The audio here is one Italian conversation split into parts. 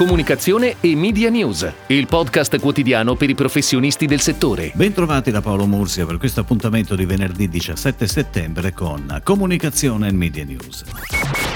comunicazione e media news, il podcast quotidiano per i professionisti del settore. Bentrovati da Paolo Mursi per questo appuntamento di venerdì 17 settembre con comunicazione e media news.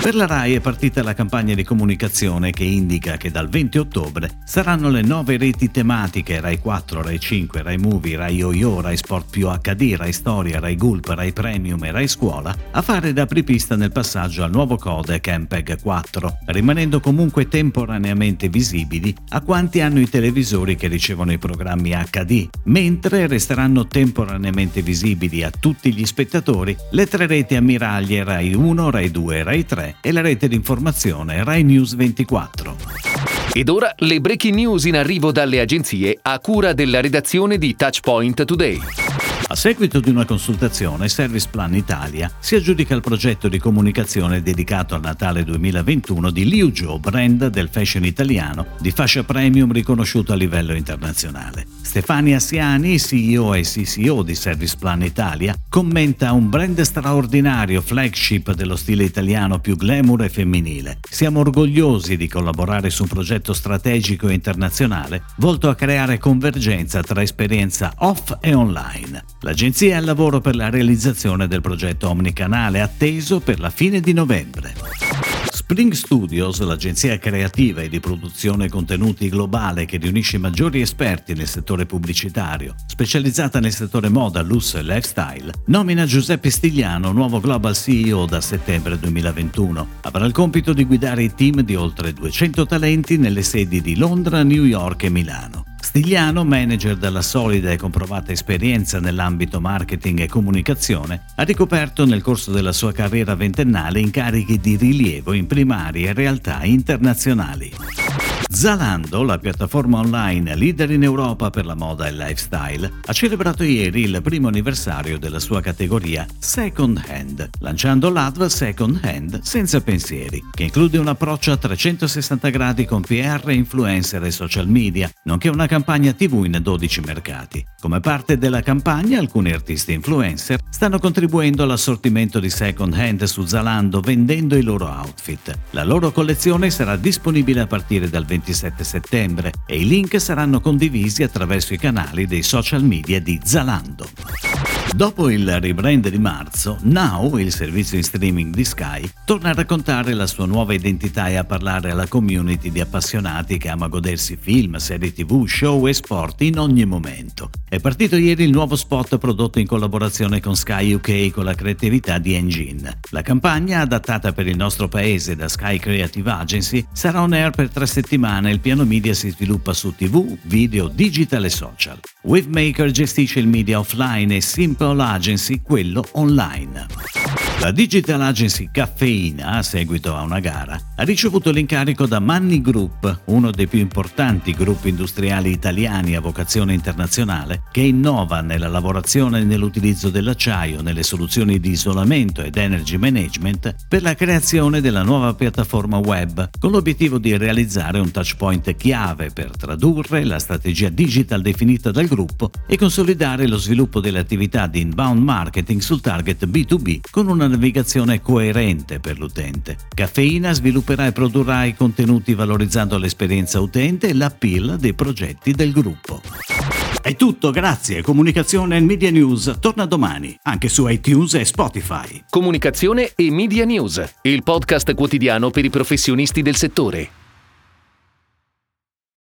Per la RAI è partita la campagna di comunicazione che indica che dal 20 ottobre saranno le 9 reti tematiche RAI 4, RAI 5, RAI Movie, RAI Yoyo, RAI Sport più HD, RAI Storia, RAI Gulp, RAI Premium e RAI Scuola a fare da apripista nel passaggio al nuovo codec MPEG 4, rimanendo comunque temporaneamente visibili a quanti hanno i televisori che ricevono i programmi HD, mentre resteranno temporaneamente visibili a tutti gli spettatori le tre reti ammiraglie RAI 1, RAI 2 e RAI 3 e la rete d'informazione RAI News 24. Ed ora le breaking news in arrivo dalle agenzie a cura della redazione di Touchpoint Today. A seguito di una consultazione, Service Plan Italia si aggiudica il progetto di comunicazione dedicato al Natale 2021 di Liu Jo, brand del fashion italiano di fascia premium riconosciuto a livello internazionale. Stefania Siani, CEO e CCO di Service Plan Italia, commenta un brand straordinario, flagship dello stile italiano più glamour e femminile. Siamo orgogliosi di collaborare su un progetto strategico e internazionale volto a creare convergenza tra esperienza off e online. L'agenzia è al lavoro per la realizzazione del progetto omnicanale atteso per la fine di novembre. Spring Studios, l'agenzia creativa e di produzione contenuti globale che riunisce i maggiori esperti nel settore pubblicitario, specializzata nel settore moda, lusso e lifestyle, nomina Giuseppe Stigliano, nuovo Global CEO da settembre 2021. Avrà il compito di guidare i team di oltre 200 talenti nelle sedi di Londra, New York e Milano. Stigliano, manager della solida e comprovata esperienza nell'ambito marketing e comunicazione, ha ricoperto nel corso della sua carriera ventennale incarichi di rilievo in primarie realtà internazionali. Zalando, la piattaforma online leader in Europa per la moda e lifestyle, ha celebrato ieri il primo anniversario della sua categoria Second Hand, lanciando l'ADV Second Hand senza pensieri, che include un approccio a 360 gradi con PR, influencer e social media, nonché una campagna TV in 12 mercati. Come parte della campagna, alcuni artisti influencer stanno contribuendo all'assortimento di Second Hand su Zalando vendendo i loro outfit. La loro collezione sarà disponibile a partire dal 27 settembre e i link saranno condivisi attraverso i canali dei social media di Zalando. Dopo il rebrand di marzo, Now, il servizio in streaming di Sky, torna a raccontare la sua nuova identità e a parlare alla community di appassionati che ama godersi film, serie TV, show e sport in ogni momento. È partito ieri il nuovo spot prodotto in collaborazione con Sky UK con la creatività di Engine. La campagna, adattata per il nostro paese da Sky Creative Agency, sarà on air per 3 settimane e il piano media si sviluppa su TV, video, digital e social. Wavemaker gestisce il media offline e Simple Agency, quello online. La digital agency Caffeina, a seguito a una gara, ha ricevuto l'incarico da Manni Group, uno dei più importanti gruppi industriali italiani a vocazione internazionale, che innova nella lavorazione e nell'utilizzo dell'acciaio, nelle soluzioni di isolamento ed energy management, per la creazione della nuova piattaforma web, con l'obiettivo di realizzare un touchpoint chiave per tradurre la strategia digital definita dal gruppo e consolidare lo sviluppo delle attività di inbound marketing sul target B2B con una navigazione coerente per l'utente. Caffeina svilupperà e produrrà i contenuti valorizzando l'esperienza utente e l'appeal dei progetti del gruppo. È tutto, grazie. Comunicazione e Media News torna domani, anche su iTunes e Spotify. Comunicazione e Media News, il podcast quotidiano per i professionisti del settore.